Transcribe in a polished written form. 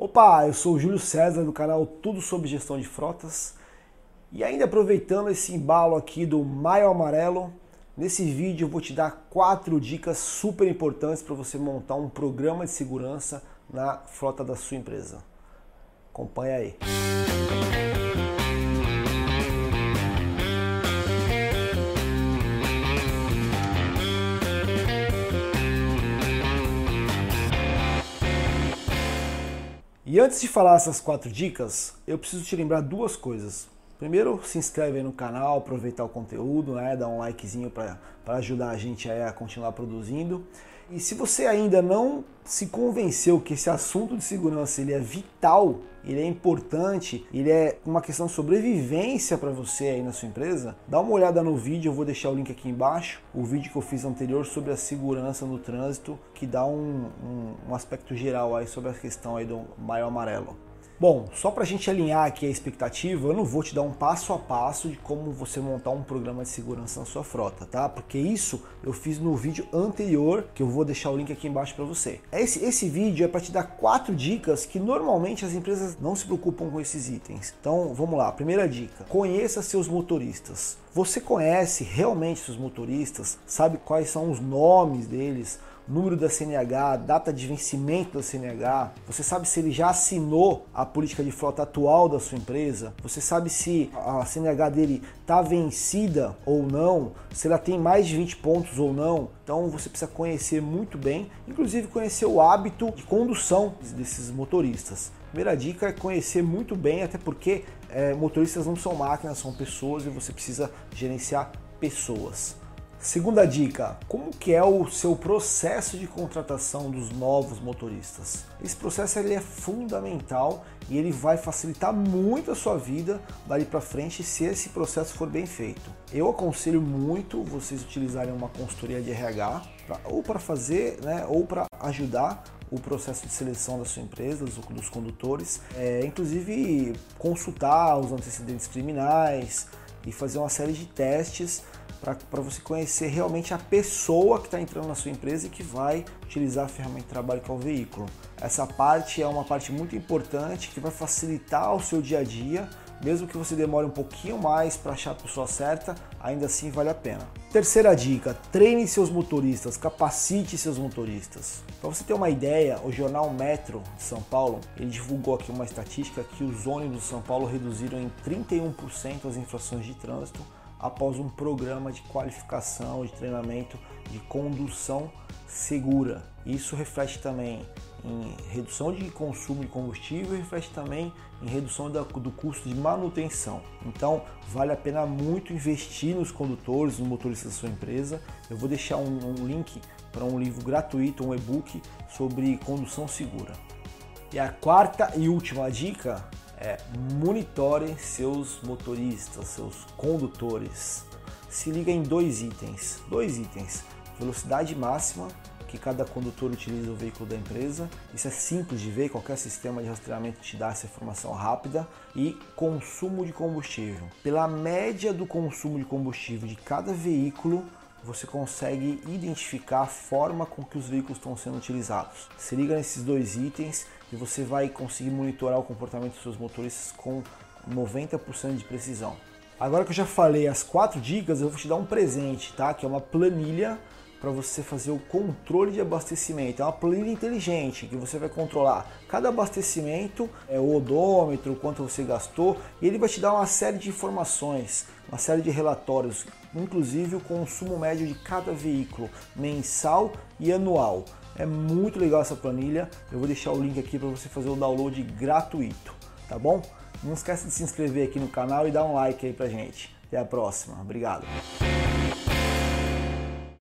Opa, eu sou o Júlio César do canal Tudo Sobre Gestão de Frotas e ainda aproveitando esse embalo aqui do Maio Amarelo, nesse vídeo eu vou te dar 4 dicas super importantes para você montar um programa de segurança na frota da sua empresa. Acompanha aí. E antes de falar essas 4 dicas, eu preciso te lembrar 2 coisas. Primeiro, se inscreve aí no canal, aproveitar o conteúdo, né? Dá um likezinho para ajudar a gente aí a continuar produzindo. E se você ainda não se convenceu que esse assunto de segurança ele é vital, ele é importante, ele é uma questão de sobrevivência para você aí na sua empresa, dá uma olhada no vídeo, eu vou deixar o link aqui embaixo, o vídeo que eu fiz anterior sobre a segurança no trânsito, que dá um aspecto geral aí sobre a questão aí do Maio Amarelo. Bom, só para a gente alinhar aqui a expectativa, eu não vou te dar um passo a passo de como você montar um programa de segurança na sua frota, tá? Porque isso eu fiz no vídeo anterior, que eu vou deixar o link aqui embaixo para você. Esse vídeo é para te dar 4 dicas que normalmente as empresas não se preocupam com esses itens. Então, vamos lá. Primeira dica, conheça seus motoristas. Você conhece realmente seus motoristas? Sabe quais são os nomes deles? Número da CNH, data de vencimento da CNH, você sabe se ele já assinou a política de frota atual da sua empresa, você sabe se a CNH dele está vencida ou não, se ela tem mais de 20 pontos ou não. Então você precisa conhecer muito bem, inclusive conhecer o hábito de condução desses motoristas. Primeira dica é conhecer muito bem, até porque motoristas não são máquinas, são pessoas e você precisa gerenciar pessoas. Segunda dica, como que é o seu processo de contratação dos novos motoristas? Esse processo ele é fundamental e ele vai facilitar muito a sua vida dali para frente se esse processo for bem feito. Eu aconselho muito vocês utilizarem uma consultoria de RH ou para fazer, né, ou para ajudar o processo de seleção da sua empresa, dos condutores, inclusive consultar os antecedentes criminais e fazer uma série de testes para você conhecer realmente a pessoa que está entrando na sua empresa e que vai utilizar a ferramenta de trabalho que é o veículo. Essa parte é uma parte muito importante que vai facilitar o seu dia a dia, mesmo que você demore um pouquinho mais para achar a pessoa certa, ainda assim vale a pena. Terceira dica, treine seus motoristas, capacite seus motoristas. Para você ter uma ideia, o Jornal Metro de São Paulo, ele divulgou aqui uma estatística que os ônibus de São Paulo reduziram em 31% as infrações de trânsito após um programa de qualificação, de treinamento, de condução segura. Isso reflete também em redução de consumo de combustível e reflete também em redução do custo de manutenção. Então, vale a pena muito investir nos condutores, nos motoristas da sua empresa. Eu vou deixar um link para um livro gratuito, um e-book sobre condução segura. E a quarta e última dica é monitore seus motoristas, seus condutores. Se liga em 2 itens. Velocidade máxima que cada condutor utiliza o veículo da empresa. Isso é simples de ver, qualquer sistema de rastreamento te dá essa informação rápida. E consumo de combustível. Pela média do consumo de combustível de cada veículo, você consegue identificar a forma com que os veículos estão sendo utilizados. Se liga nesses 2 itens e você vai conseguir monitorar o comportamento dos seus motoristas com 90% de precisão. Agora que eu já falei as 4 dicas, eu vou te dar um presente, tá? Que é uma planilha para você fazer o controle de abastecimento. É uma planilha inteligente que você vai controlar cada abastecimento, o odômetro, quanto você gastou, e ele vai te dar uma série de informações, uma série de relatórios, inclusive o consumo médio de cada veículo, mensal e anual. É muito legal essa planilha, eu vou deixar o link aqui para você fazer o download gratuito, tá bom? Não esquece de se inscrever aqui no canal e dar um like aí pra gente. Até a próxima, obrigado!